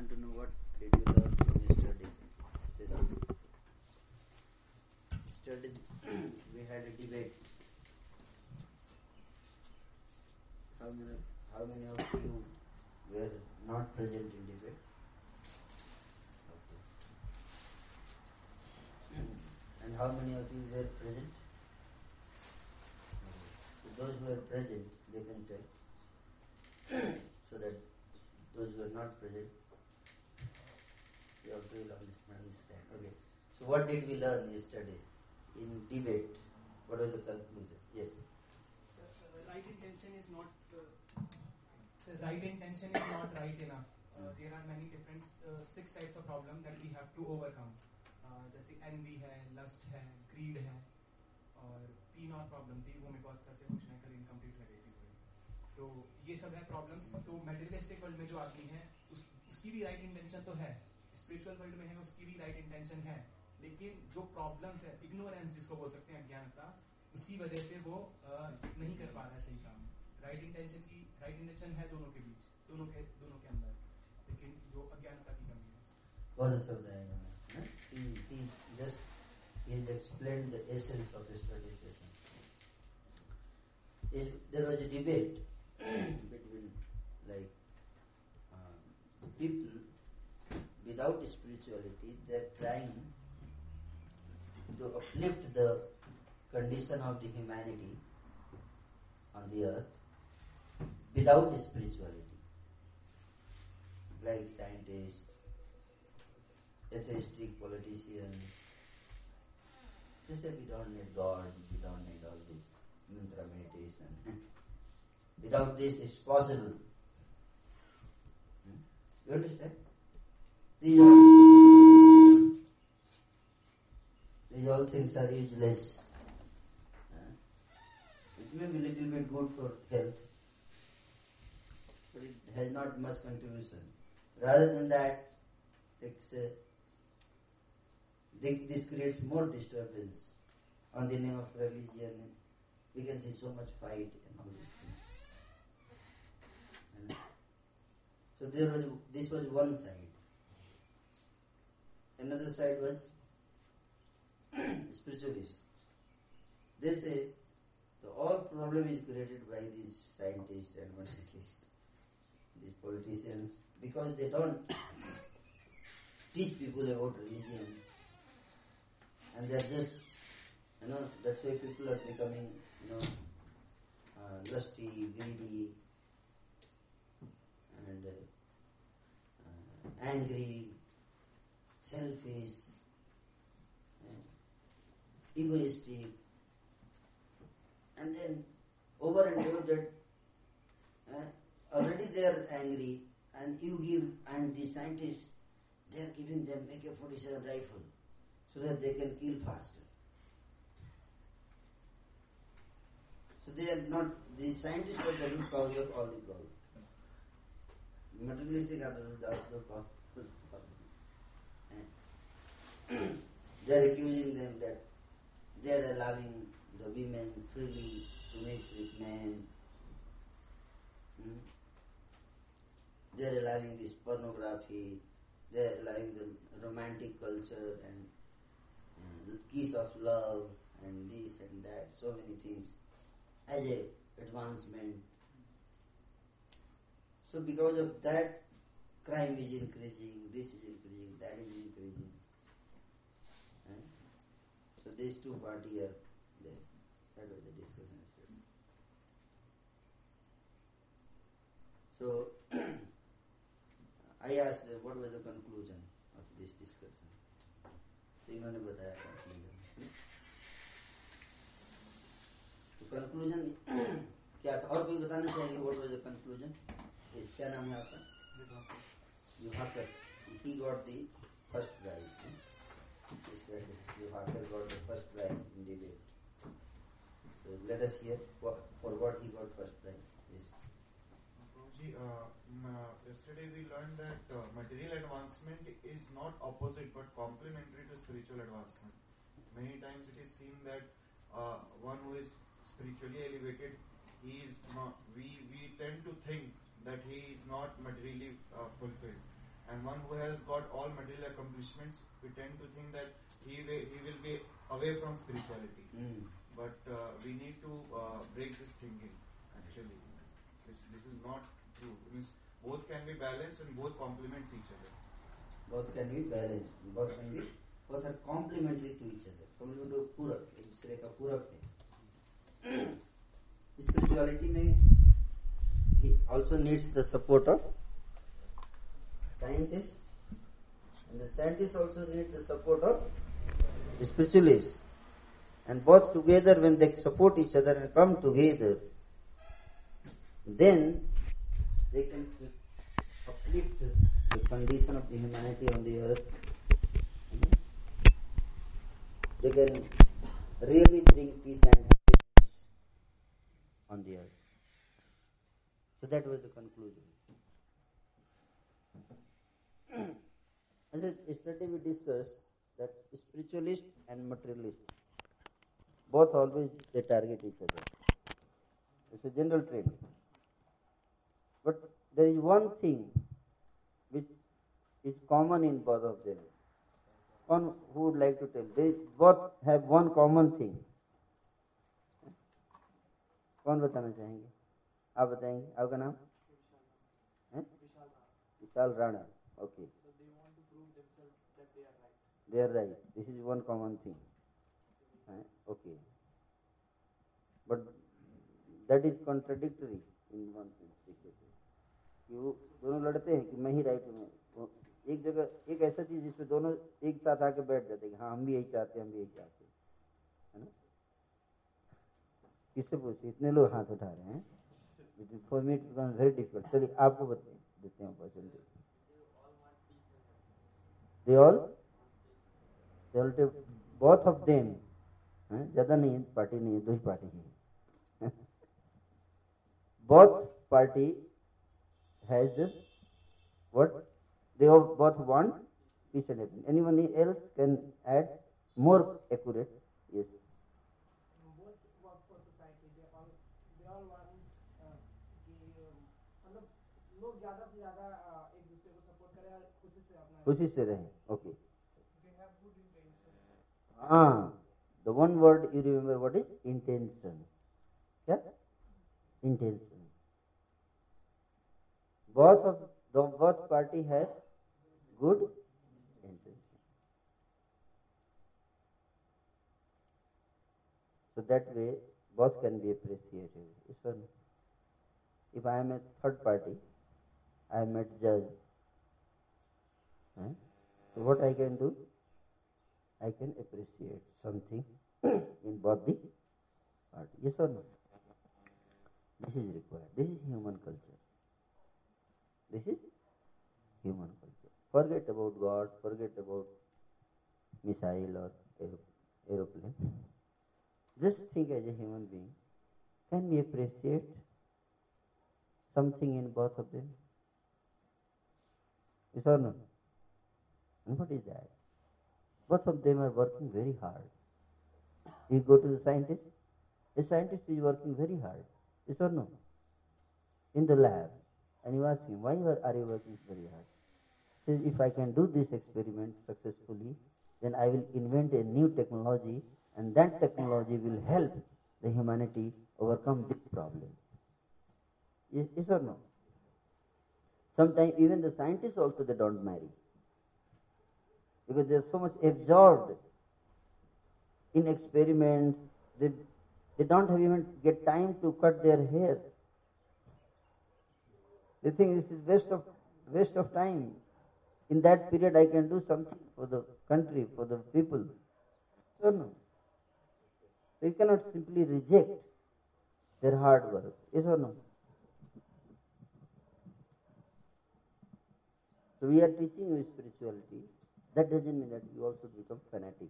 want to know what did you learn from the study session. We had a debate. How many of you were not present in debate? Okay. And how many of you were present? So those who were present, they can tell. So that those who are not present, we also will understand. Okay. So what did we learn yesterday in debate? What was the conclusion? Yes. Sir, right intention is not. Sir, right intention is not right enough. There are many different six types of problem that we have to overcome. जैसे envy है, lust है, greed है, और तीन और problem थी वो मेरे पास सर से पूछने का incomplete लगी थी तो ये सब है problems तो materialistic world में जो आती है उसकी भी right intention तो है spiritual world में है उसकी भी right intention है लेकिन जो problems है ignorance जिसको बोल सकते हैं अज्ञानता उसकी वजह से वो नहीं कर पा रहा है सही काम right intention है दोनों के अंदर लेकिन जो अज्ञानता की कमी है बहुत अच्छा बताया he just explained the essence of this tradition. There was a debate between people without spirituality, they're trying to uplift the condition of the humanity on the earth without spirituality, like scientists, atheistic politicians, they say we don't need God, we don't need all this. Mantra meditation. Without this, it's possible. You understand? These all things are useless. It may be a little bit good for health, but it has not much contribution. Rather than that, this creates more disturbance on the name of religion. We can see so much fight and all these things. So this was one side. Another side was spiritualists. They say the all problem is created by these scientists and materialists, these politicians, because they don't teach people about religion, and they are just that's why people are becoming lusty, greedy, and angry, selfish, egoistic, and then over and over that already they are angry, and the scientists they are giving them AK-47 rifle so that they can kill faster. So they are not, the scientists are the root cause of all the problems. Materialistic are the root cause of problems. They are accusing them that they are allowing the women freely to mix with men. They are allowing this pornography, they are allowing the romantic culture and the kiss of love and this and that, so many things. As an advancement. So because of that, crime is increasing, this is increasing, that is increasing. So these two parties are there. That was the discussion. So I asked them, what was the conclusion of this discussion? So you know what I conclusion. Conclusion क्या था और कोई बताना चाहेंगे what was the conclusion क्या नाम है आपका युहाकर he got the first prize युहाकर got the first prize in debate so let us hear for what he got first prize yes जी yesterday we learned that material advancement is not opposite but complementary to spiritual advancement many times it is seen that one who is spiritually elevated, he is not, we tend to think that he is not materially fulfilled, and one who has got all material accomplishments, we tend to think that he will be away from spirituality. But we need to break this thinking. Actually, this is not true. It means both can be balanced and both complements each other. Both can be balanced. Both are complementary to each other. Complementary पूरक, एक दूसरे का पूरक है. Spirituality में he also needs the support of scientists, and the scientists also need the support of spiritualists, and both together when they support each other and come together, then they can uplift the condition of the humanity on the earth. They can really bring peace and happiness on the earth. So that was the conclusion. As yesterday we discussed that spiritualist and materialist, both always they target each other. It's a general trend. But there is one thing which is common in both of them. One who would like to tell? They both have one common thing. कौन बताना चाहेंगे? आप बताएंगे. आपका नाम? विशाल Rana. Okay. So they want to prove themselves that they are right. They are right. This is one common thing. Okay. But that is contradictory in one sense. You दोनों लड़ते हैं कि मैं ही राइट हूँ. एक जगह एक ऐसा चीज जिसमें दोनों एक साथ आके बैठ जाते हैं. हाँ, हम भी यही चाहते हैं, है ना? किससे पूछे? इतने लोग हाथ उठा रहे हैं. For me it becomes very difficult. चलिए आपको बताएं देते हैं question. They all both of them, ज़्यादा नहीं है, पार्टी नहीं है, दो ही पार्टी है. Both party has this, what they both want peace and happiness. Anyone else can add more accurate? Yes. Both work for society. They all want मतलब लोग ज़्यादा से ज़्यादा एक दूसरे को सपोर्ट करें और खुशी से रहें. Okay. The one word you remember, what is intention? Yeah? Intention. Both party have good intention. So that way both can be appreciated. If I am a third party, I am a judge. So what I can do? I can appreciate something in both the parties. Yes or no? This is required. This is human culture. Forget about God, forget about missile or aeroplane. Just think as a human being. Can we appreciate something in both of them? Yes or no? And what is that? Both of them are working very hard. You go to the scientist. The scientist is working very hard. Yes or no? In the lab. And you ask him, why are you working very hard? He says, if I can do this experiment successfully, then I will invent a new technology, and that technology will help the humanity overcome this problem. Yes or no? Sometimes even the scientists also, they don't marry. Because they are so much absorbed in experiments, they don't have even get time to cut their hair. They think this is waste of time. In that period, I can do something for the country, for the people. So no, you cannot simply reject their hard work. Yes or no? So we are teaching you spirituality. That doesn't mean that you also become fanatic.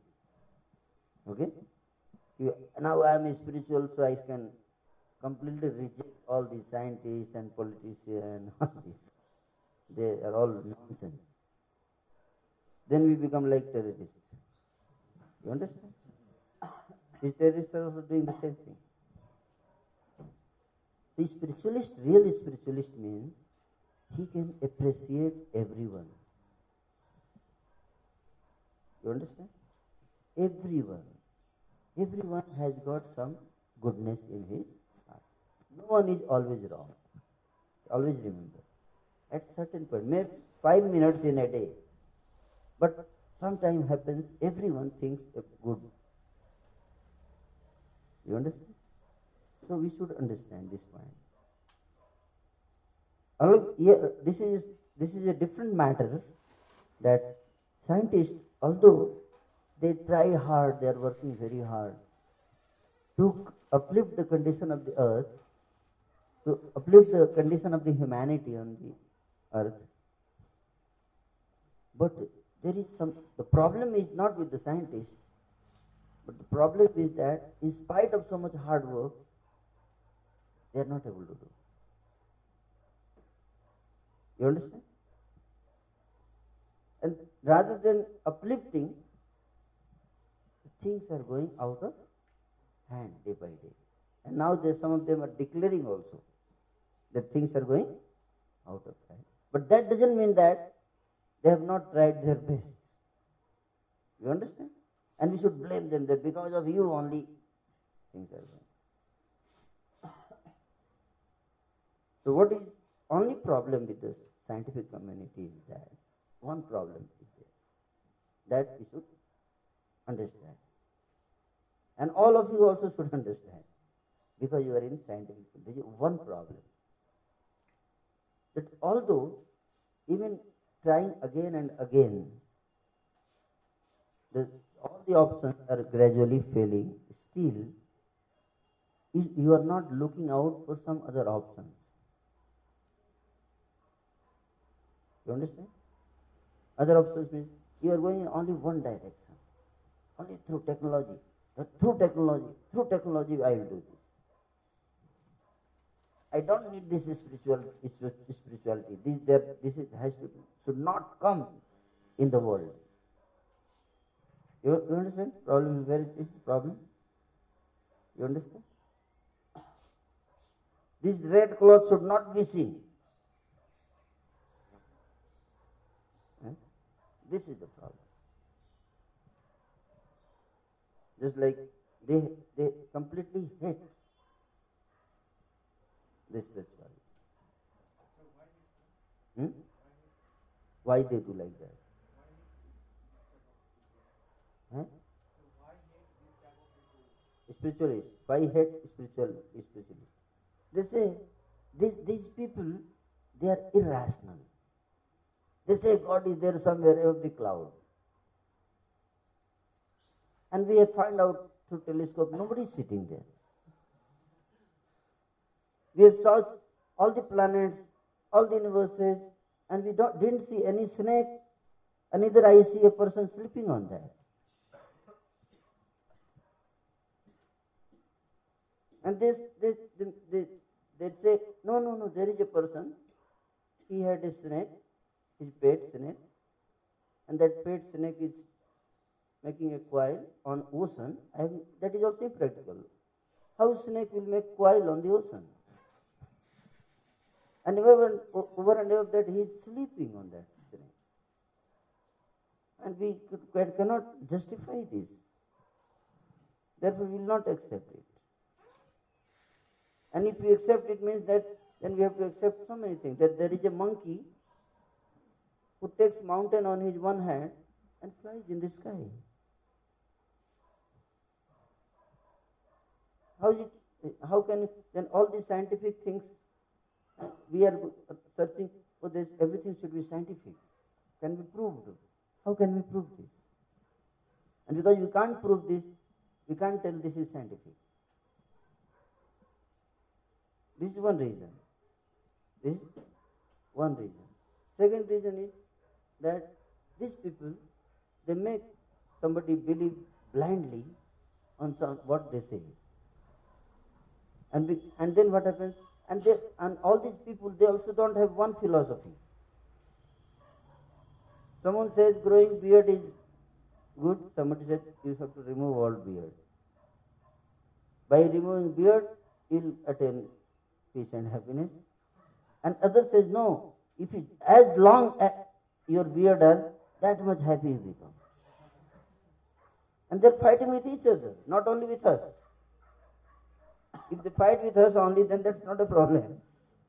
Okay? Now I am spiritual, so I can completely reject all the scientists and politicians and all this. They are all nonsense. Then we become like terrorists. You understand? These terrorists are also doing the same thing. The spiritualist, real spiritualist means he can appreciate everyone. You understand? Everyone has got some goodness in his heart. No one is always wrong. Always remember. At certain point, maybe 5 minutes in a day. But sometimes happens, everyone thinks good. You understand? So we should understand this point. This is a different matter that scientists, although they try hard, they are working very hard to uplift the condition of the earth, to uplift the condition of the humanity on the earth. But there is the problem is not with the scientists, but the problem is that in spite of so much hard work, they are not able to do. You understand? And rather than uplifting, things are going out of hand day by day. And now some of them are declaring also that things are going out of hand. But that doesn't mean that they have not tried their best. You understand? And we should blame them that because of you only things are going. So what is only problem with this scientific community is that one problem is there that we should understand. And all of you also should understand because you are in scientific. There is one problem that although even trying again and again, all the options are gradually failing, still you are not looking out for some other options. You understand? Other options means you are going in only one direction, only through technology. Through technology I will do this. I don't need this spirituality. This should not come in the world. You understand? Problem, where is the problem? You understand? This red cloth should not be seen. This is the problem. Just like they completely hate this spirituality. Why they do like that? Spiritualists. Why hate spiritualists? They say these people, they are irrational. They say God is there somewhere above the cloud. And we have found out through telescope, nobody is sitting there. We have searched all the planets, all the universes, and we didn't see any snake, and neither I see a person sleeping on that. And they say, no, there is a person, he had a snake, his pet snake, and that pet snake is making a coil on ocean, and that is also impractical. How snake will make coil on the ocean? And over and above that, he is sleeping on that snake. And we cannot justify this. Therefore, we will not accept it. And if we accept it, means that then we have to accept so many things. That there is a monkey who takes mountain on his one hand and flies in the sky. How can all these scientific things we are searching for this, everything should be scientific. Can be proved. How can we prove this? And because we can't prove this, we can't tell this is scientific. This is one reason. Second reason is that these people, they make somebody believe blindly on what they say. And then what happens? And all these people, they also don't have one philosophy. Someone says growing beard is good. Somebody says you have to remove all beard. By removing beard, you'll attain peace and happiness. And other says no. As long as your beard are, that much happy you become. And they're fighting with each other, not only with us. If they fight with us only, then that's not a problem.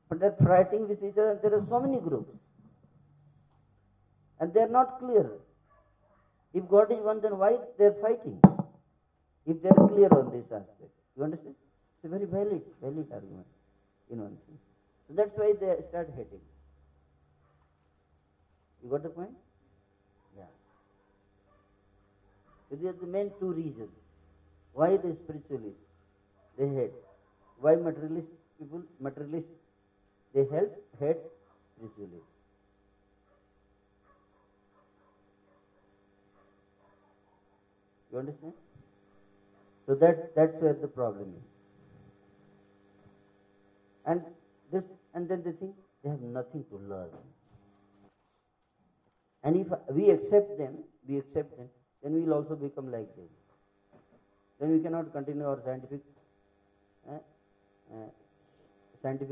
But they're fighting with each other, and there are so many groups. And they're not clear. If God is one, then why they're fighting? If they're clear on this aspect. You understand? It's a very valid argument. You know, so that's why they start hating. You got the point? Yeah. So these are the main two reasons. Why the spiritualists, they hate. Why materialists, they hate spiritualists. You understand? So that's where the problem is. And then they think they have nothing to learn. And if we accept them, then we will also become like them. Then we cannot continue our scientific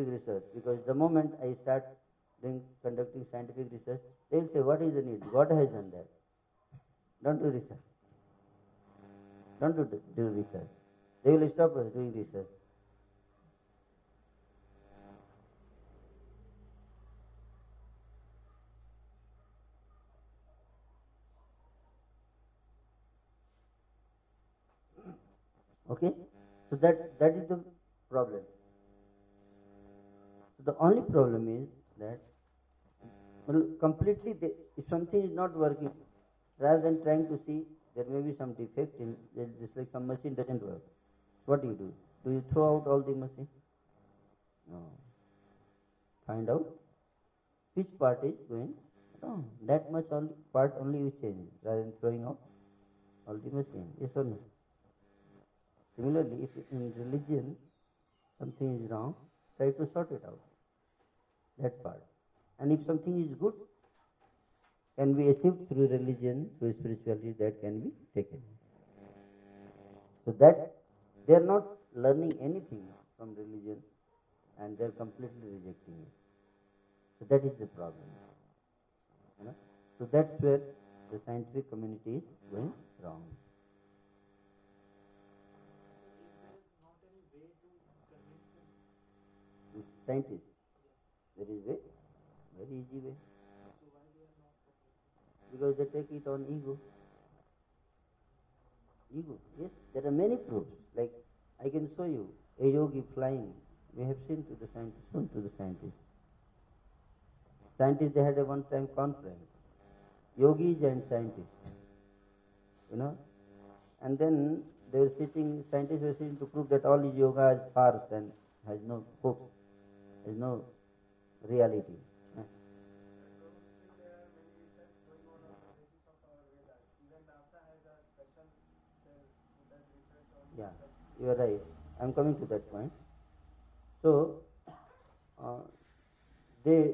research, because the moment I start conducting scientific research, they will say, what is the need? God has done that. Don't do research. Don't do research. They will stop us doing research. Okay? So that is the problem. So the only problem is that completely if something is not working, rather than trying to see, there may be some defect in it, just like some machine doesn't work. What do you do? Do you throw out all the machine? No. Find out which part is going wrong. That much part only you change, rather than throwing out all the machine. Yes or no? Similarly, if in religion something is wrong, try to sort it out, that part. And if something is good, can be achieved through religion, through spirituality, that can be taken. So that they are not learning anything from religion and they are completely rejecting it. So that is the problem. You know? So that's where the scientific community is going wrong. Scientists. There is way, very easy way. Because they take it on ego. Ego, yes. There are many proofs. Like I can show you a yogi flying. We have seen to the scientists. Scientists, they had a one-time conference. Yogis and scientists. You know? And then they were sitting, scientists were sitting to prove that all is yoga is farce and has no hope. There is no reality. Huh? Yeah, you are right. I am coming to that point. So, they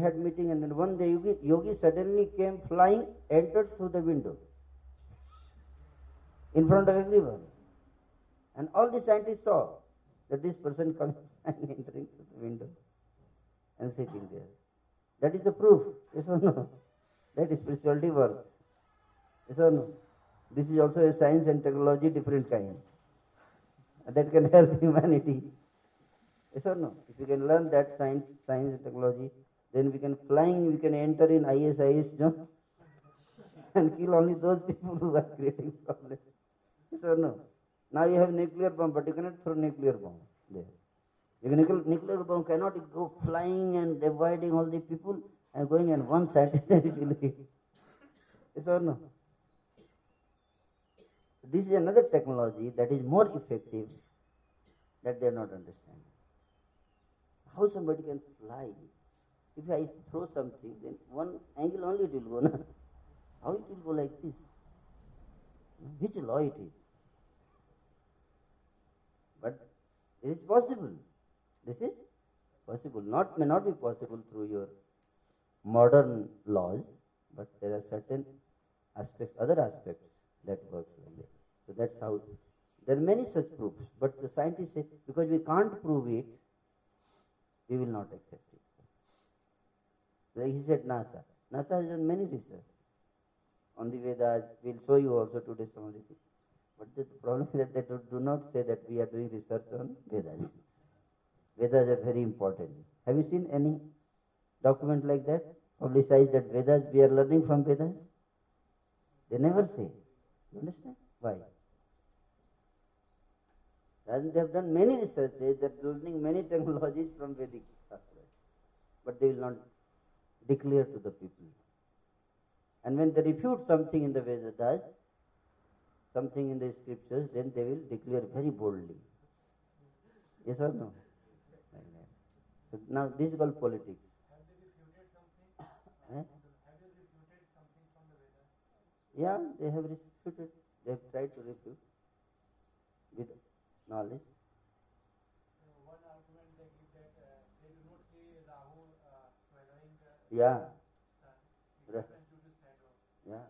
had meeting, and then one day yogi suddenly came flying, entered through the window in front of everyone. And all the scientists saw that this person coming and entering through the window and sitting there. That is the proof, yes or no? That is spirituality works, yes or no? This is also a science and technology, different kind. That can help humanity, yes or no? If we can learn that science and technology, then we can enter in ISIS, no? And kill only those people who are creating problems, yes or no? Now you have nuclear bomb, but you cannot throw nuclear bomb there. Nuclear bomb cannot go flying and avoiding all the people and going on one side. Yes or no? This is another technology that is more effective that they are not understanding. How somebody can fly? If I throw something, then one angle only it will go. No? How it will go like this? Which law it is? But it is possible. This is possible. May not be possible through your modern laws, but there are certain aspects, other aspects that work like that. So that's how there are many such proofs. But the scientists say, because we can't prove it, we will not accept it. So he said NASA. NASA has done many research. on the Vedas. We'll show you also today some of the things. But the problem is that they do not say that we are doing research on Vedas. Vedas are very important. Have you seen any document like that? Publicized that Vedas, we are learning from Vedas? They never say. You understand? Why? And they have done many researches, they are learning many technologies from Vedic Shastra. But they will not declare to the people. And when they refute something in the Vedas, something in the scriptures, then they will declare very boldly. Yes or no? So now this is called politics. Have they refuted something? Have they refuted something from the Vedas? Yeah, they have refuted. They have tried to refute with knowledge. So one argument they give that they do not see Rahu swallowing the sun. Yeah.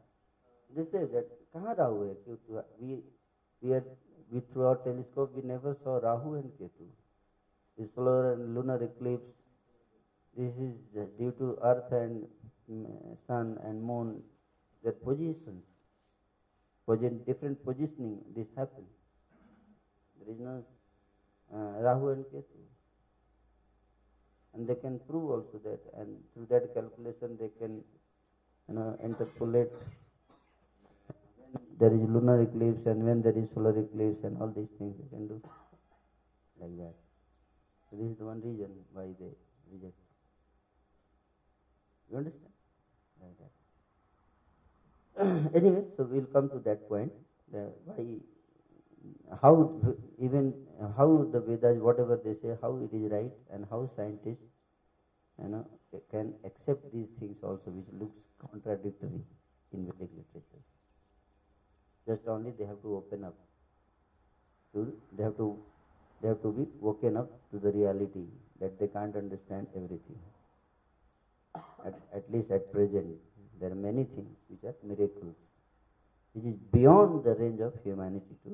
They say that kahan Rahu hai? Ketu. We through our telescope we never saw Rahu and Ketu. This solar and lunar eclipse. This is due to Earth and Sun and Moon, their positions, different positioning. This happens. There is no Rahu and Ketu, and they can prove also that, and through that calculation they can, you know, interpolate when there is lunar eclipse and when there is solar eclipse and all these things they can do like that. So this is the one reason why they reject. You understand? Like that. Anyway, so we'll come to that point. How the Vedas, whatever they say, how it is right, and how scientists, you know, can accept these things also, which looks contradictory in Vedic literature. Just only they have to open up. They have to be woken up to the reality that they can't understand everything. At least at present, there are many things which are miracles, which is beyond the range of humanity to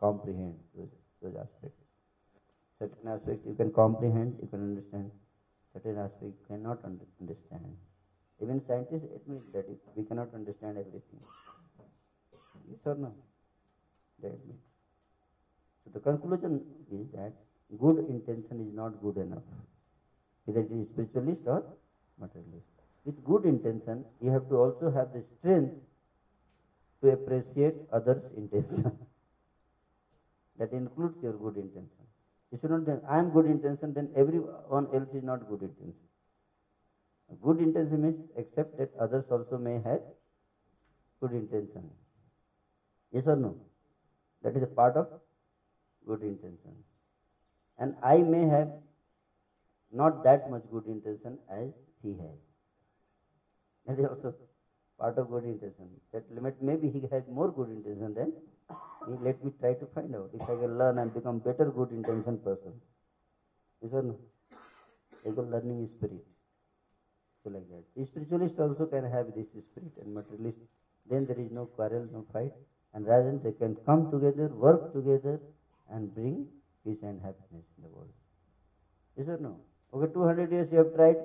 comprehend those aspects. Certain aspects you can comprehend, you can understand. Certain aspects you cannot understand. Even scientists admit that we cannot understand everything. Yes or no? They admit. So the conclusion is that good intention is not good enough. Either it is spiritualist or materialist. With good intention, you have to also have the strength to appreciate others' intention. That includes your good intention. You should not think, I am good intention, then everyone else is not good intention. Good intention means accept that others also may have good intention. Yes or no? That is a part of good intention. And I may have not that much good intention as he has. That is also part of good intention. That limit, maybe he has more good intention than let me try to find out if I can learn and become better good intention person. Yes or no? They call learning spirit. So like that. The spiritualist also can have this spirit and materialist. Then there is no quarrel, no fight. And rather they can come together, work together and bring peace and happiness in the world. Yes or no? Okay, 200 years you have tried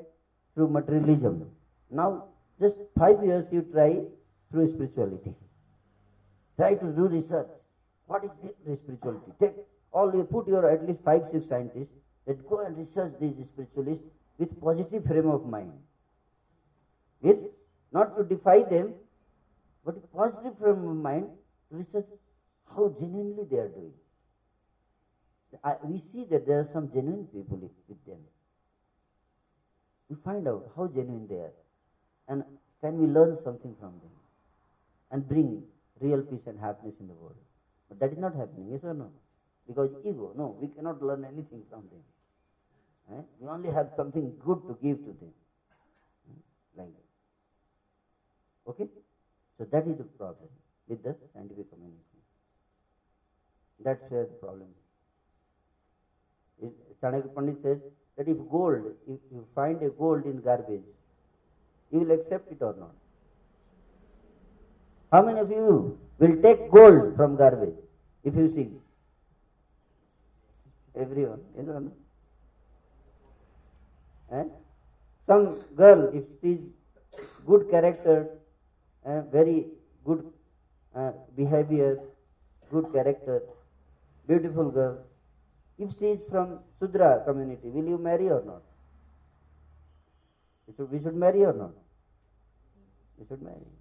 through materialism. Now just 5 years you try through spirituality. Try to do research. What is this spirituality? Take all you put your at least 5-6 scientists that go and research these spiritualists with positive frame of mind. With not to defy them, but a positive frame of mind to research how genuinely they are doing. We see that there are some genuine people with them. We find out how genuine they are. And can we learn something from them and bring real peace and happiness in the world? But that is not happening, yes or no? Because ego, no, we cannot learn anything from them. Eh? We only have something good to give to them. Like that. Okay? So that is the problem with the scientific community. That's where the problem is. Chanakya Pandit says that if you find a gold in garbage, you will accept it or not? How many of you will take gold from garbage if you see? Everyone, yes or no? And some girl, if she is good character very good behavior, good character, beautiful girl. If she is from Shudra community, will you marry or not? We should marry or not? We should marry.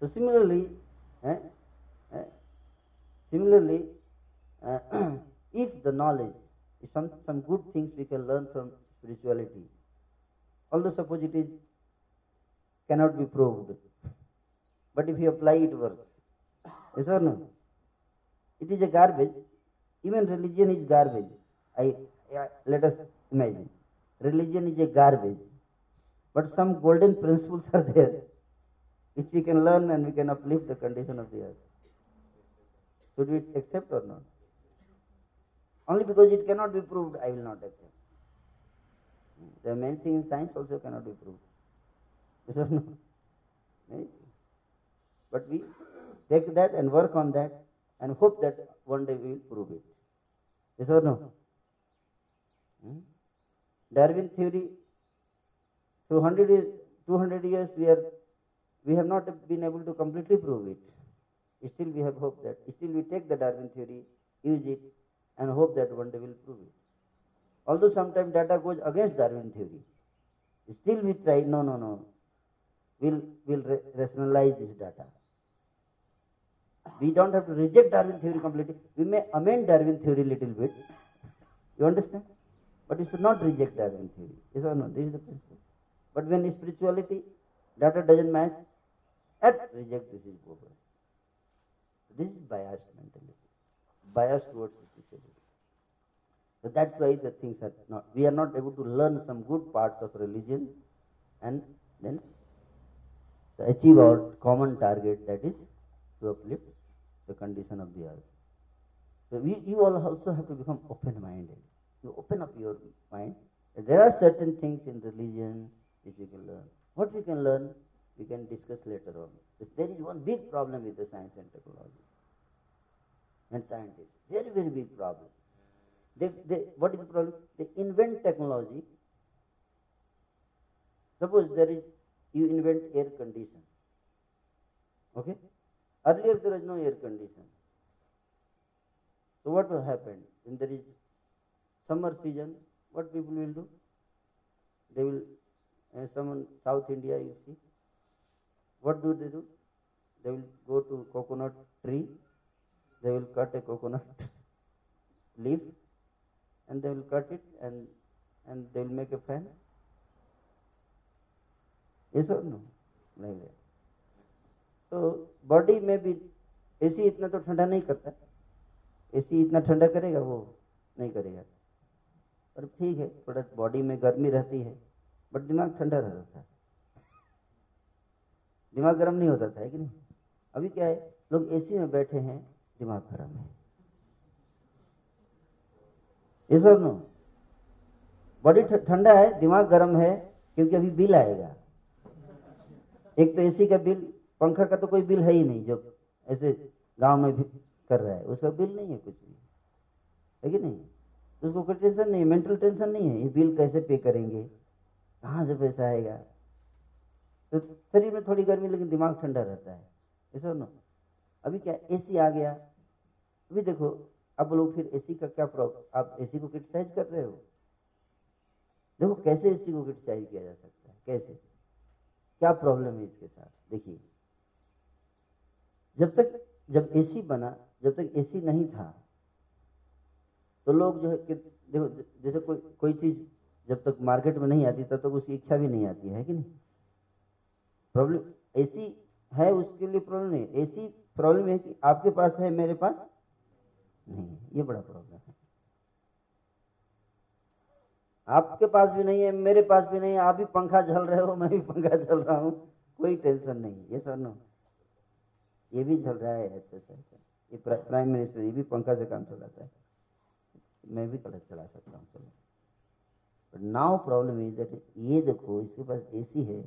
So similarly, if the knowledge, if some good things we can learn from spirituality, although suppose it is cannot be proved, but if you apply it works. Yes or no? It is a garbage. Even religion is garbage. Let us imagine. Religion is a garbage. But some golden principles are there, which we can learn and we can uplift the condition of the earth. Should we accept or not? Only because it cannot be proved, I will not accept. The main thing in science also cannot be proved. Yes or no? Right? But we take that and work on that and hope that one day we will prove it. Yes or no? Darwin theory, through 200 years we have not been able to completely prove it. Still we have hope that, still we take the Darwin theory, use it and hope that one day we will prove it. Although sometimes data goes against Darwin theory, still we try, no, we'll rationalize this data. We don't have to reject Darwin theory completely. We may amend Darwin theory a little bit. You understand? But you should not reject Darwin theory. Yes or no? This is the principle. But when in spirituality, data doesn't match, reject this is proper. This is biased mentality. Biased towards spirituality. So that's why the things are not, we are not able to learn some good parts of religion and then achieve our common target, that is to uplift the condition of the earth. So you all also have to become open-minded. You open up your mind. There are certain things in religion which you can learn. What we can learn, we can discuss later on. But there is one big problem with the science and technology and scientists. Very, very big problem. What is the problem? They invent technology. Suppose you invent air condition. Okay? Earlier there was no air condition. So what will happen? When there is summer season, what people will do? They will, someone South India you see, what do? They will go to coconut tree, they will cut a coconut leaf and they will cut it and they will make a fan. Yes or no? Like that. So body में भी AC इतना तो ठंडा नहीं करता, AC इतना ठंडा करेगा वो नहीं करेगा, पर ठीक है थोड़ा बॉडी में गर्मी रहती है, बट दिमाग ठंडा रहता था, दिमाग गर्म नहीं होता था, है कि नहीं? अभी क्या है, लोग AC में बैठे हैं, दिमाग गर्म है. Yes or no? बॉडी ठंडा है, दिमाग गर्म है, क्योंकि अभी बिल आएगा. एक तो AC का बिल, पंखा का तो कोई बिल है ही नहीं, जो ऐसे गांव में भी कर रहा है उसका बिल नहीं है कुछ भी, है कि नहीं? उसको कोई टेंशन नहीं, मेंटल टेंशन नहीं है, ये बिल कैसे पे करेंगे, कहाँ से पैसा आएगा. तो शरीर में थोड़ी गर्मी लेकिन दिमाग ठंडा रहता है. ऐसा ना अभी क्या AC आ गया, अभी देखो अब लोग फिर AC का क्या प्रॉब्लम, आप AC को क्रिटिसाइज कर रहे हो. देखो कैसे AC को क्रिटिसाइज किया जा सकता है, कैसे, क्या प्रॉब्लम है इसके साथ. देखिए जब AC बना, जब तक AC नहीं था तो लोग जो है कि देखो जैसे कोई चीज़ जब तक मार्केट में नहीं आती तब तक उसकी इच्छा भी नहीं आती है कि नहीं. प्रॉब्लम AC है उसके लिए प्रॉब्लम नहीं है, AC प्रॉब्लम है कि आपके पास है मेरे पास नहीं, ये बड़ा प्रॉब्लम है. आपके पास भी नहीं है, मेरे पास भी नहीं है, आप भी पंखा झल रहे हो, मैं भी पंखा झल रहा हूँ, कोई टेंशन नहीं. ये सर नो, ये भी चल रहा है ऐसे, ये प्राइम मिनिस्टर ये भी पंखा से काम चलाता है, मैं भी कलर चला सकता हूँ, चलो. But now problem is that, ये देखो इसके पास AC है,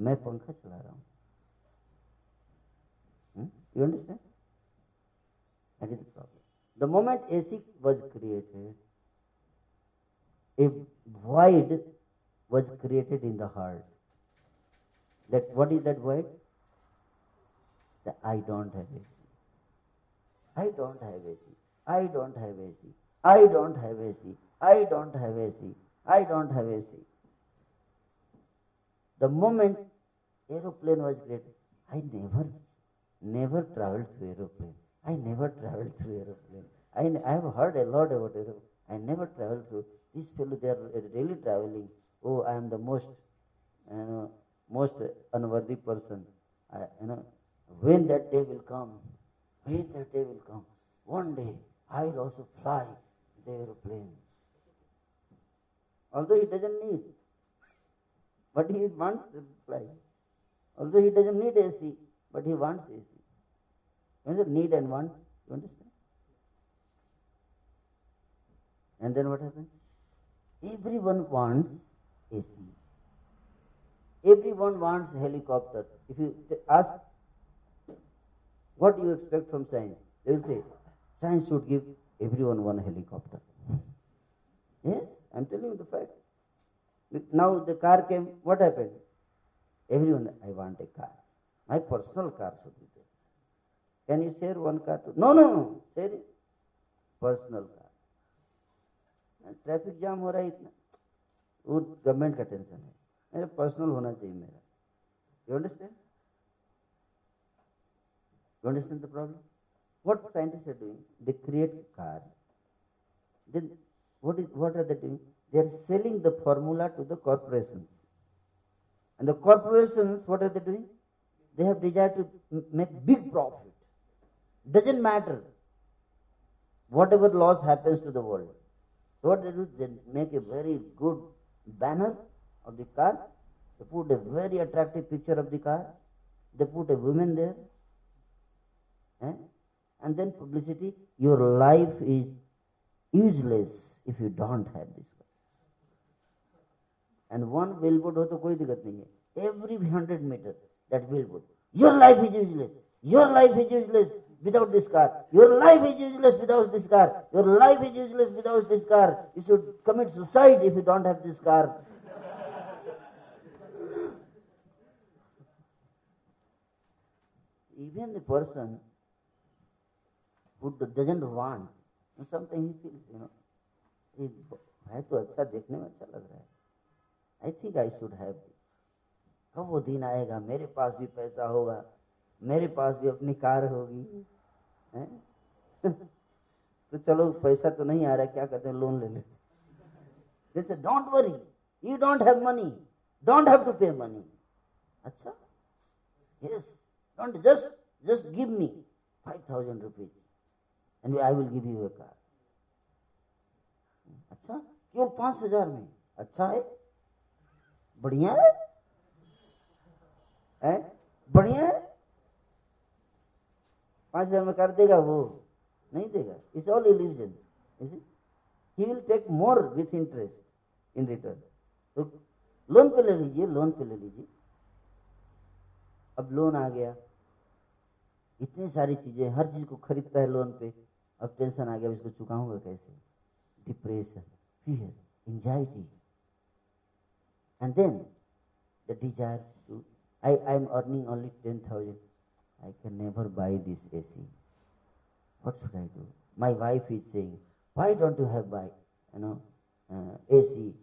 मैं पंखा चला रहा हूँ. You understand? That is the problem. The moment AC was created, a void was created in the heart. That what is that void? The I don't have AC. I don't have AC. I don't have AC. I don't have AC. I don't have AC. I don't have AC. The moment aeroplane was created, I never traveled through aeroplane. I never traveled through aeroplane. I have heard a lot about aeroplane. I never traveled through. These fellows, they are really traveling. Oh, I am the most unworthy person. When that day will come, one day I will also fly the aeroplane. Although he doesn't need, but he wants to fly. Although he doesn't need AC, but he wants AC. You know, need and want, you understand? And then what happens? Everyone wants AC. Everyone wants helicopter. If you ask, what do you expect from science? They will say, science should give everyone one helicopter. Yes, I am telling you the fact. Now the car came, what happened? Everyone, I want a car. My personal car should be there. Can you share one car? No, share it. Personal car. Traffic jam हो रहा है इतना, वो government का tension है, मेरा personal होना चाहिए मेरा. You understand? You understand the problem? What scientists are doing? They create cars. Then what are they doing? They are selling the formula to the corporations. And the corporations, what are they doing? They have desire to make big profit. Doesn't matter. Whatever loss happens to the world. What they do, they make a very good banner of the car. They put a very attractive picture of the car. They put a woman there. And then publicity, your life is useless if you don't have this car. And one billboard ho to koi dikkat nahi hai. Every 100 meters, that billboard. Your life is useless. Your life is useless. Without this car. Your life is useless without this car. Your life is useless without this car. You should commit suicide if you don't have this car. Even the person who doesn't want, sometimes he feels, I think I should have this. कब वो दिन आएगा मेरे पास भी पैसा होगा, मेरे पास भी अपनी कार होगी, तो चलो पैसा तो नहीं आ रहा, क्या करते हैं, लोन ले लेते. They say, don't worry, you don't have money, don't have to pay money. अच्छा, yes, don't just give me 5,000 rupees and I will give you a car. अच्छा, क्यों 5,000 में? अच्छा है, बढ़िया है, बढ़िया है. 5,000 में कार देगा वो? नहीं देगा. It's all illusion. You see? He will take more with interest in return. तो लोन पे ले लीजिए, अब लोन आ गया, इतनी सारी चीजें, हर चीज को खरीदता है लोन पे. अब टेंशन आ गया, इसको चुकाऊंगा कैसे? Depression, fear, anxiety, and then the desire to I am earning only 10,000. I can never buy this AC. What should I do? My wife is saying, why don't you have AC?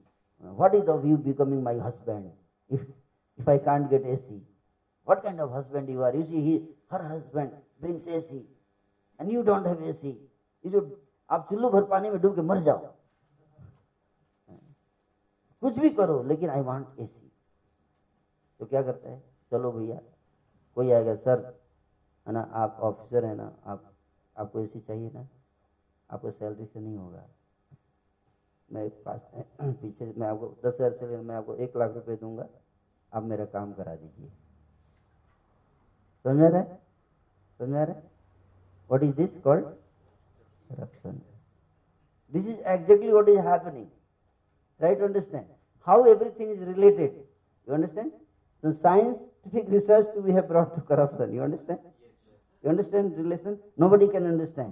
What is of you becoming my husband if I can't get AC? What kind of husband you are? You see, her husband brings AC, and you don't have AC. You should, आप चुल्लू भर पानी में डूब के मर जाओ. कुछ भी करो, लेकिन I want AC. तो क्या करता है? चलो भैया, कोई आएगा, सर है ना, आप ऑफिसर है ना, आपको एसी चाहिए ना, आपको सैलरी से नहीं होगा, मैं पास पीछे मैं आपको 10,000 से, मैं आपको 1,00,000 रुपये दूंगा, आप मेरा काम करा दीजिए. समझ आ रहा है? What is this called? Corruption. This is exactly what is happening. Right to understand how everything is related. You understand? So scientific research we have brought to corruption. You understand? Yes, sir. You understand relation? Nobody can understand.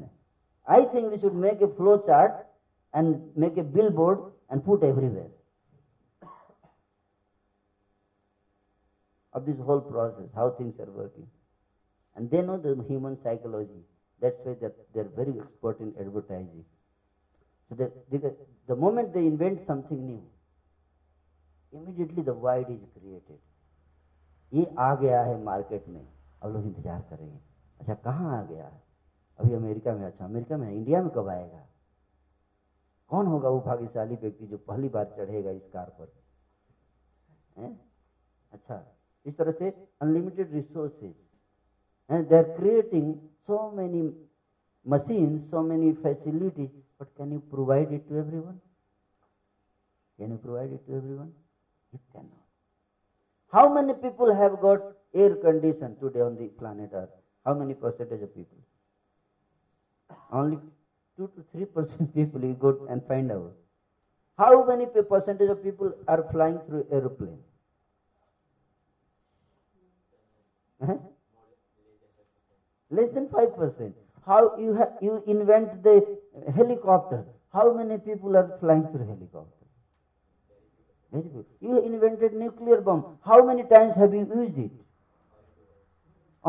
I think we should make a flow chart and make a billboard and put everywhere. of this whole process, how things are working. And they know the human psychology. That's why they're very expert in advertising. So the moment they invent something new, immediately the void is created. ये आ गया है market में, अब लोग इंतजार कर रहे हैं, अच्छा कहाँ आ गया, अभी अमेरिका में, अच्छा अमेरिका में, इंडिया में कब आएगा, कौन होगा वो भाग्यशाली व्यक्ति जो पहली बार चढ़ेगा इस कार पर है? अच्छा, इस तरह से unlimited resources and they are creating so many machines, so many facilities, but can you provide it to everyone? Can you provide it to everyone? You can not. How many people have got air condition today on the planet Earth? How many percentage of people? Only 2 to 3% people you go and find out. How many percentage of people are flying through aeroplane? Less than 5%. How you invent the helicopter? How many people are flying through helicopter? Very good. You invented nuclear bomb. How many times have you used it?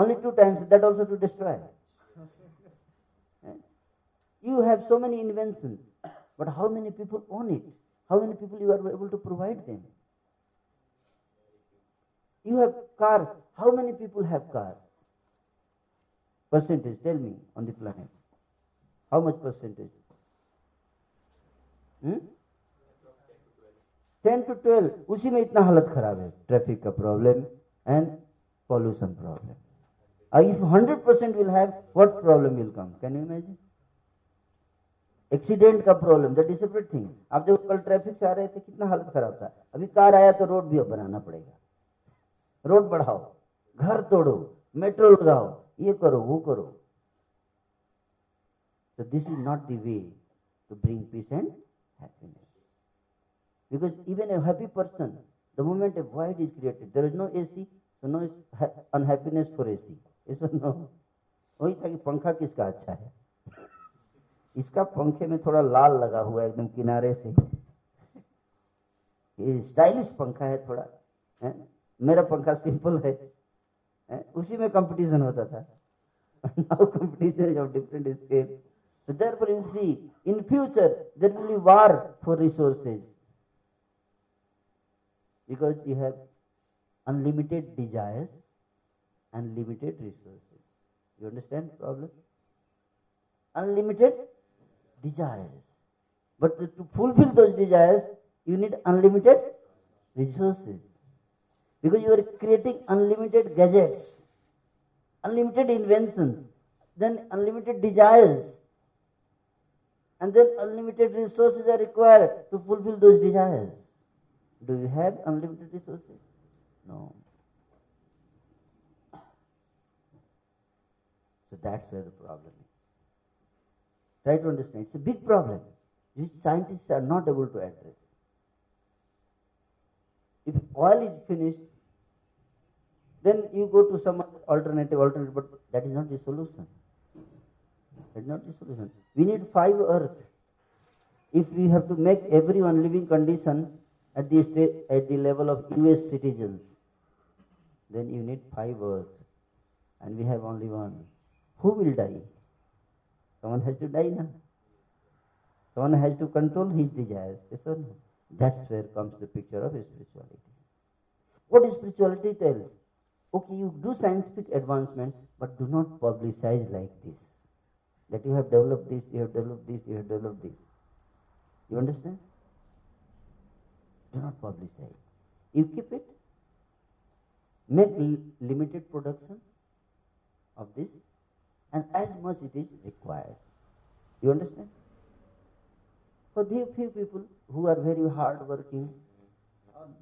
Only 2 times. That also to destroy. You have so many inventions, but how many people own it? How many people you are able to provide them? You have cars. How many people have cars? Percentage. Tell me on the planet. How much percentage? 10 to 12. उसी में इतना हालत खराब है, traffic का problem and pollution problem. If 100% will have, what problem will come? Can you imagine? Accident का problem, that is separate thing. आप देखो कल ट्रैफिक से आ रहे थे, कितना हालत खराब था. अभी कार आया तो रोड भी अब बनाना पड़ेगा. रोड बढ़ाओ, घर तोड़ो, मेट्रो लगाओ, ये करो वो करो. So this is not the way to bring peace and happiness. Because even a happy person, the moment a void is created, there is no AC, so no unhappiness for AC. Yes or no? वही था कि पंखा किसका अच्छा है, इसका पंखे में थोड़ा लाल लगा हुआ है एकदम किनारे से, ये स्टाइलिश पंखा है थोड़ा, मेरा पंखा सिंपल है. उसी में कंपटीशन होता था. Now competition is of different scale. So therefore you see, in future there will be war for resources. Because you have unlimited desires and limited resources. You understand the problem? Unlimited desires. But to fulfill those desires, you need unlimited resources. Because you are creating unlimited gadgets, unlimited inventions, then unlimited desires. And then unlimited resources are required to fulfill those desires. Do you have unlimited resources? No. So that's where the problem is. Try to understand. It's a big problem which scientists are not able to address. If oil is finished, then you go to some alternative, but that is not the solution. That is not the solution. We need 5 Earths. If we have to make everyone living condition at the level of US citizens, then you need 5 Earths, and we have only one. Who will die? Someone has to die now. Someone has to control his desires. Yes or no? That's where comes the picture of spirituality. What spirituality tells? Okay, you do scientific advancement, but do not publicize like this. That you have developed this, you have developed this, you have developed this. You understand? Do not publicize. You keep it. Make limited production of this, and as much it is required. You understand? For the few people who are very hard working,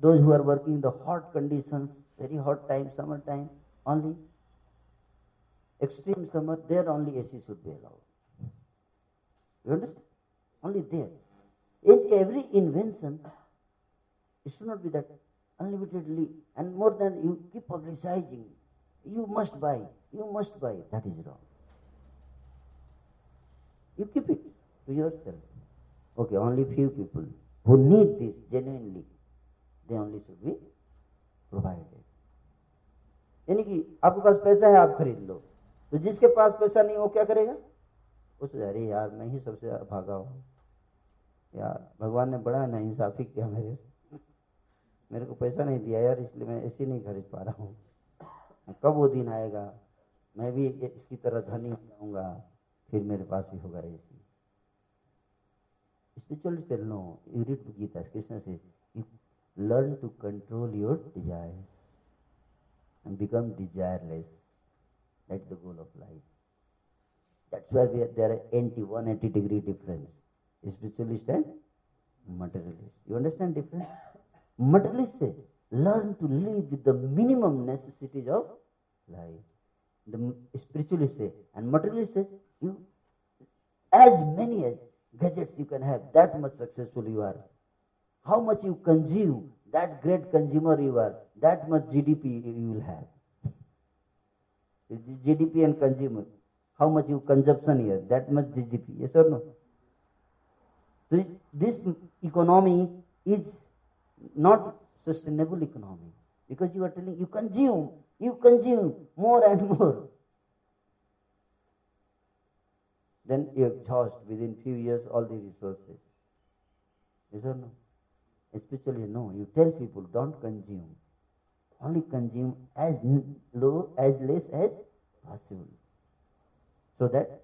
those who are working in the hot conditions, very hot time, summer time, only extreme summer, there only AC should be allowed. You understand? Only there. In every invention, it should not be that unlimitedly and more than you keep publicizing. You must buy, that is wrong. You keep it to yourself. Okay, only few people who need this genuinely, they only should be provided. यानी कि आपके पास पैसा है, आप खरीद लो। तो जिसके पास पैसा नहीं वो क्या करेगा? उससे अरे यार मैं ही सबसे भागा हूँ यार, भगवान ने बड़ा नाइंसाफी किया मेरे को पैसा नहीं दिया यार, इसलिए मैं ऐसे नहीं खरीद पा रहा हूँ। कब वो दिन आएगा मैं भी इसकी तरह धनी हो जाऊँगा, फिर मेरे पास भी होगा ऐसी। स्पिरिचुअली चल लो, यू रीड गीता, कृष्ण से you learn to control your desire and become desireless. That's the goal of life. That's why there are 180 degree difference. Spiritualist and materialist. You understand difference? Materialist say, learn to live with the minimum necessities of life. The spiritualist say, and materialist says, you as many as gadgets you can have, that much successful you are. How much you consume, that great consumer you are, that much GDP you will have. GDP and consumer. How much you consumption here, that much GDP. Yes or no? So this economy is not sustainable economy. Because you are telling, you consume more and more. Then you exhaust within few years all the resources. Yes or no? Especially no, you tell people don't consume, only consume as low, as less as possible, so that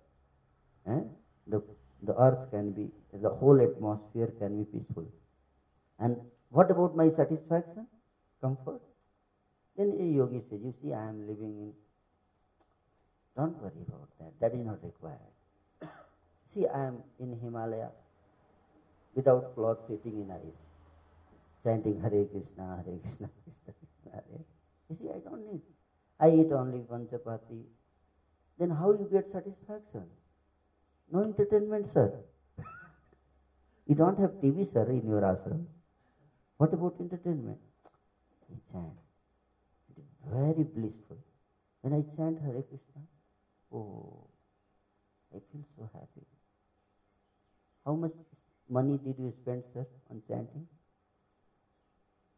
the earth can be, the whole atmosphere can be peaceful. And what about my satisfaction, comfort? Then a yogi says, you see, I am living in. Don't worry about that. That is not required. See, I am in Himalaya, without clothes, sitting in ice, chanting Hare Krishna, Hare Krishna, Krishna Krishna, Hare. You see, I don't need. I eat only one chapati. Then how you get satisfaction? No entertainment, sir. You don't have TV, sir, in your ashram. What about entertainment? I chant. It is very blissful. When I chant Hare Krishna, oh, I feel so happy. How much money did you spend, sir, on chanting?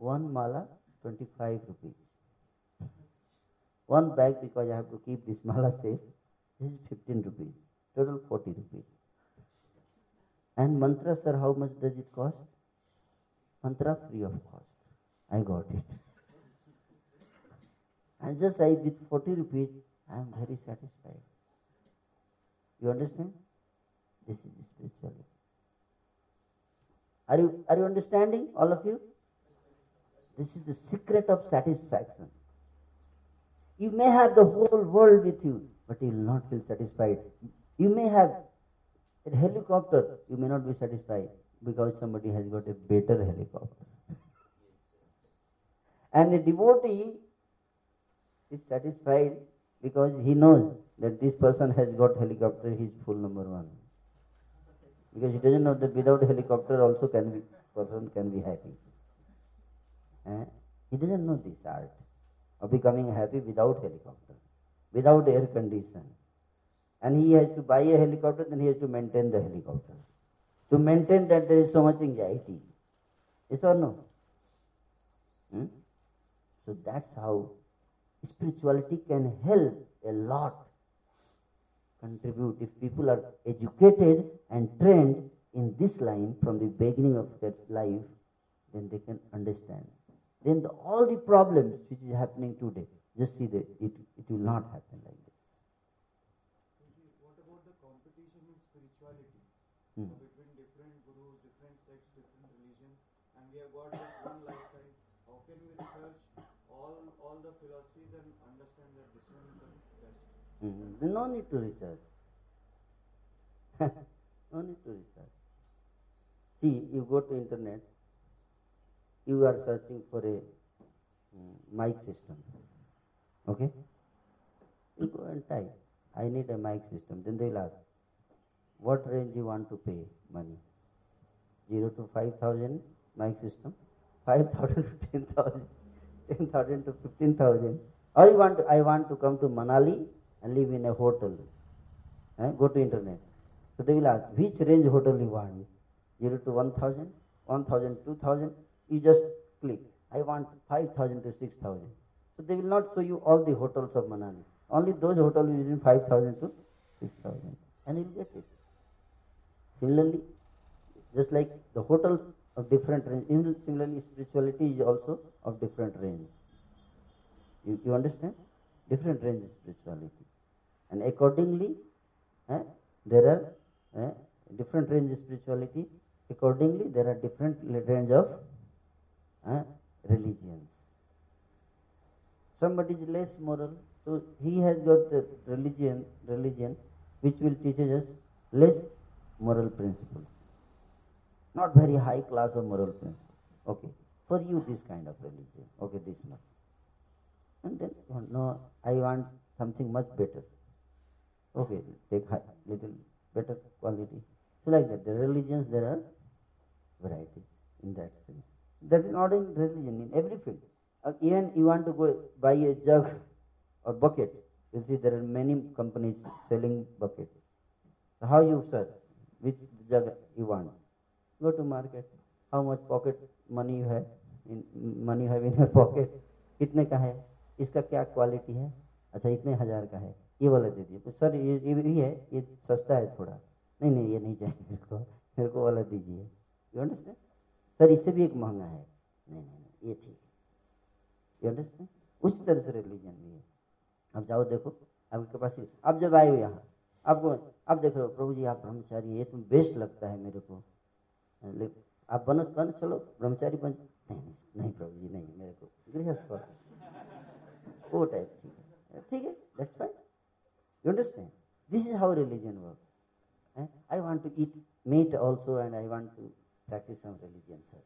One mala, 25 rupees. One bag, because I have to keep this mala safe, this is 15 rupees. Total 40 rupees. And mantra, sir, how much does it cost? Mantra free of cost. I got it. And just I with 40 rupees, I am very satisfied. You understand? This is spirituality. Are you understanding, all of you? This is the secret of satisfaction. You may have the whole world with you, but you will not feel satisfied. You may have a helicopter, you may not be satisfied because somebody has got a better helicopter. And a devotee is satisfied because he knows that this person has got helicopter, he is full number one. Because he doesn't know that without a helicopter also person can be happy. He doesn't know this art of becoming happy without helicopter, without air condition. And he has to buy a helicopter, then he has to maintain the helicopter. To maintain that there is so much anxiety. Yes or no? So that's how spirituality can help a lot. Contribute if people are educated and trained in this line from the beginning of their life, then they can understand. Then all the problems which is happening today, just see that it will not happen like this. What about the competition in spirituality between different gurus, different sects, different religions, and we have got just one lifetime? How can we research all the philosophies and understand that this one is the best? No need to research. No need to research. See, you go to internet, you are searching for a mic system. Okay? You go and type, I need a mic system. Then they will ask, what range you want to pay money? 0 to 5,000 mic system, 5,000 to 10,000, 10,000 to 15,000. Or you want, I want to come to Manali and live in a hotel. Go to internet. So they will ask, which range hotel you want? 0 to 1,000, 1,000 to 2,000. You just click, I want 5,000 to 6,000. So they will not show you all the hotels of Manali. Only those hotels between 5,000 to 6,000. And you'll get it. Similarly, just like the hotels of different range, similarly spirituality is also of different range. You understand? Different range of spirituality. And accordingly, there are different range of spirituality. Accordingly, there are different range of religions. Somebody is less moral, so he has got the religion which will teach us less moral principles. Not very high class of moral principles. Okay, for you this kind of religion. Okay, this much. And then, no, I want something much better. Okay, take high, little better quality. So like that, the religions, there are varieties in that sense. That is not in religion, in every field. Even you want to go buy a jug or bucket, you see there are many companies selling buckets. So how you search which jug you want? Go to market. How much pocket money you have? In your pocket. कितने का है? इसका क्या quality है? अच्छा इतने हजार का है, ये वाला दे दीजिए। सर ये भी है, ये सस्ता है थोड़ा। नहीं नहीं ये नहीं चाहिए मेरे को वाला दीजिए। You understand? सर इससे भी एक महंगा है। नहीं नहीं ये ठीक है। You understand? उस तरह से रिलीजन भी है। अब जाओ देखो आपके पास, आप जब आए हो यहाँ, आपको आप देख रहे हो प्रभु जी आप ब्रह्मचारी है, ये तुम बेस्ट लगता है मेरे को, आप बनो चलो ब्रह्मचारी बन। नहीं प्रभु जी नहीं, मेरे को गृहस्थ वो टाइप ठीक है that's fine. You understand? This is how religion works. I want to eat meat also and I want to practice some religion, sir.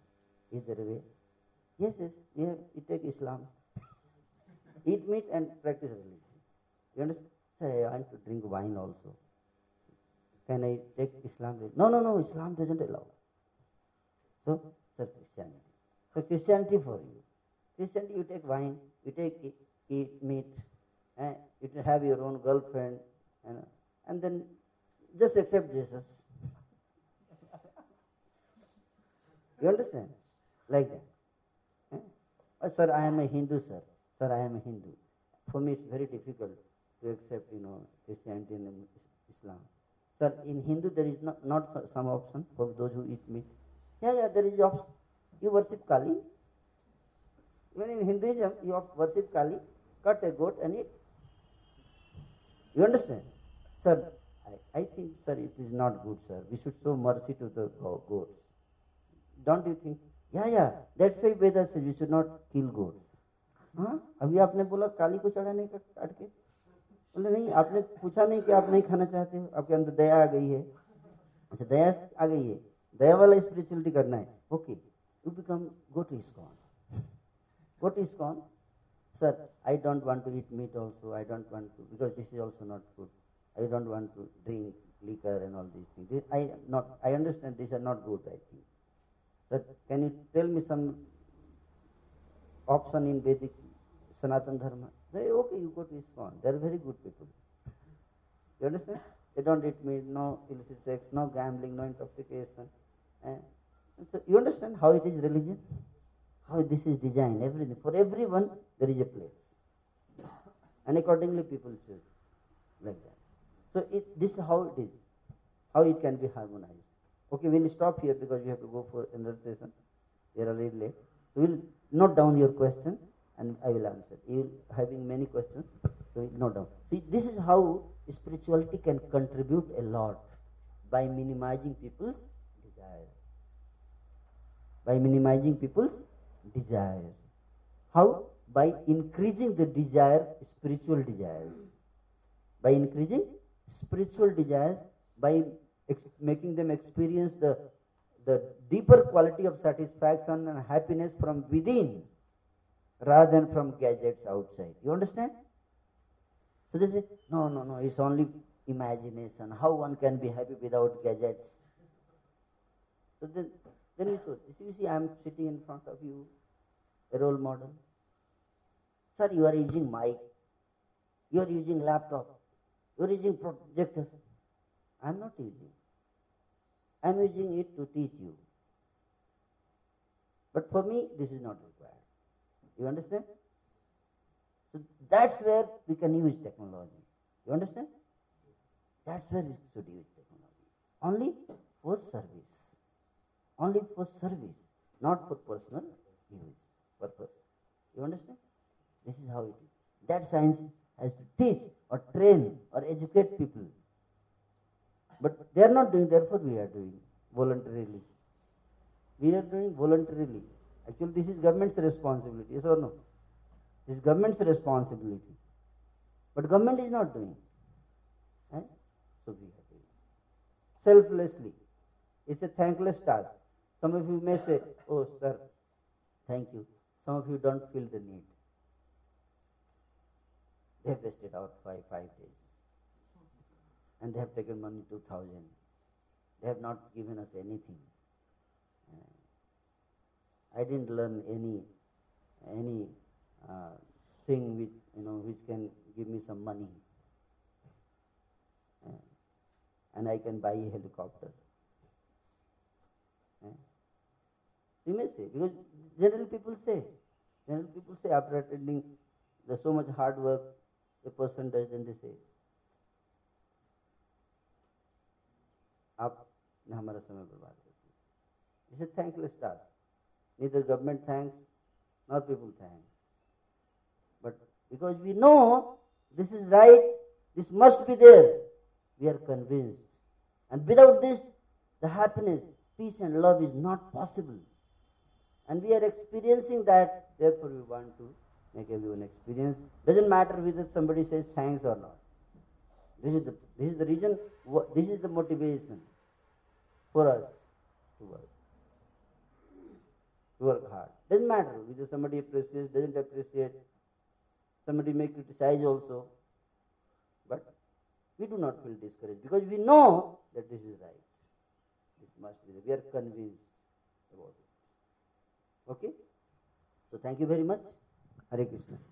Is there a way? Yes, you take Islam. Eat meat and practice religion. You understand? Sir, I want to drink wine also. Can I take Islam? No, Islam doesn't allow. So, sir, Christianity. So, Christianity for you. Christianity, you take wine, you take eat meat, you have your own girlfriend, and then just accept Jesus. You understand? Like that. Oh, sir, I am a Hindu, sir. Sir, I am a Hindu. For me, it's very difficult to accept, Christianity and Islam. Sir, in Hindu, there is not some option for those who eat meat. Yeah, there is option. You worship Kali. Even in Hinduism, you worship Kali, cut a goat and eat. You understand? Sir, I think, sir, it is not good, sir. We should show mercy to the goats. Don't you think? Yeah. That's why Vedas says you should not kill goats. हाँ अभी आपने बोला काली को चढ़ाने का काट के, बोले नहीं आपने पूछा नहीं कि आप नहीं खाना चाहते हो, आपके अंदर दया आ गई है। अच्छा दया आ गई है, दया वाला स्पिरिचुअलिटी करना है। Okay you become go to ISKCON. Sir I don't want to eat meat also, I don't want to because this is also not good, I don't want to drink liquor and all this things. I understand this are not good I think. But can you tell me some option in Vedic Sanatan Dharma? They say, okay, you go to ISKCON. They are very good people. You understand? They don't eat meat, no illicit sex, no gambling, no intoxication. So you understand how it is religion? How this is designed, everything. For everyone, there is a place. And accordingly, people choose. Like that. So this is how it is. How it can be harmonized. Okay, we will stop here because we have to go for another session. We are already late. We will note down your question and I will answer. You are having many questions, so we will note down. See, this is how spirituality can contribute a lot by minimizing people's desire. How? By increasing the desire, spiritual desires. By making them experience the deeper quality of satisfaction and happiness from within rather than from gadgets outside. You understand? So they say, no, it's only imagination. How one can be happy without gadgets? So then you see, I am sitting in front of you, a role model. Sir, you are using mic. You are using laptop. You are using projector. I am not using. I am using it to teach you. But for me, this is not required. You understand? So that's where we can use technology. You understand? That's where we should use technology. Only for service. Only for service, not for personal use, purpose. You understand? This is how it is. That science has to teach or train or educate people. But they are not doing, therefore we are doing voluntarily. We are doing voluntarily. Actually, this is government's responsibility, yes or no? This is government's responsibility. But government is not doing. Eh? So we are doing. Selflessly. It's a thankless task. Some of you may say, oh sir, thank you. Some of you don't feel the need. They have wasted out 5 days. And they have taken money 2,000. They have not given us anything. I didn't learn any thing which, you know, which can give me some money. And I can buy a helicopter. You may say, because general people say after attending the so much hard work a person does, then they say, आपने हमारा समय बर्बाद कर दिया. It's a thankless task. Neither government thanks, nor people thanks. But because we know this is right, this must be there, we are convinced. And without this, the happiness, peace and love is not possible. And we are experiencing that, therefore we want to make everyone experience. Doesn't matter whether somebody says thanks or not. This is the reason, this is the motivation for us to work. To work hard. Doesn't matter whether somebody appreciates, doesn't appreciate. Somebody may criticize also. But we do not feel discouraged because we know that this is right. This must be. We are convinced about it. Okay? So thank you very much. Hare Krishna.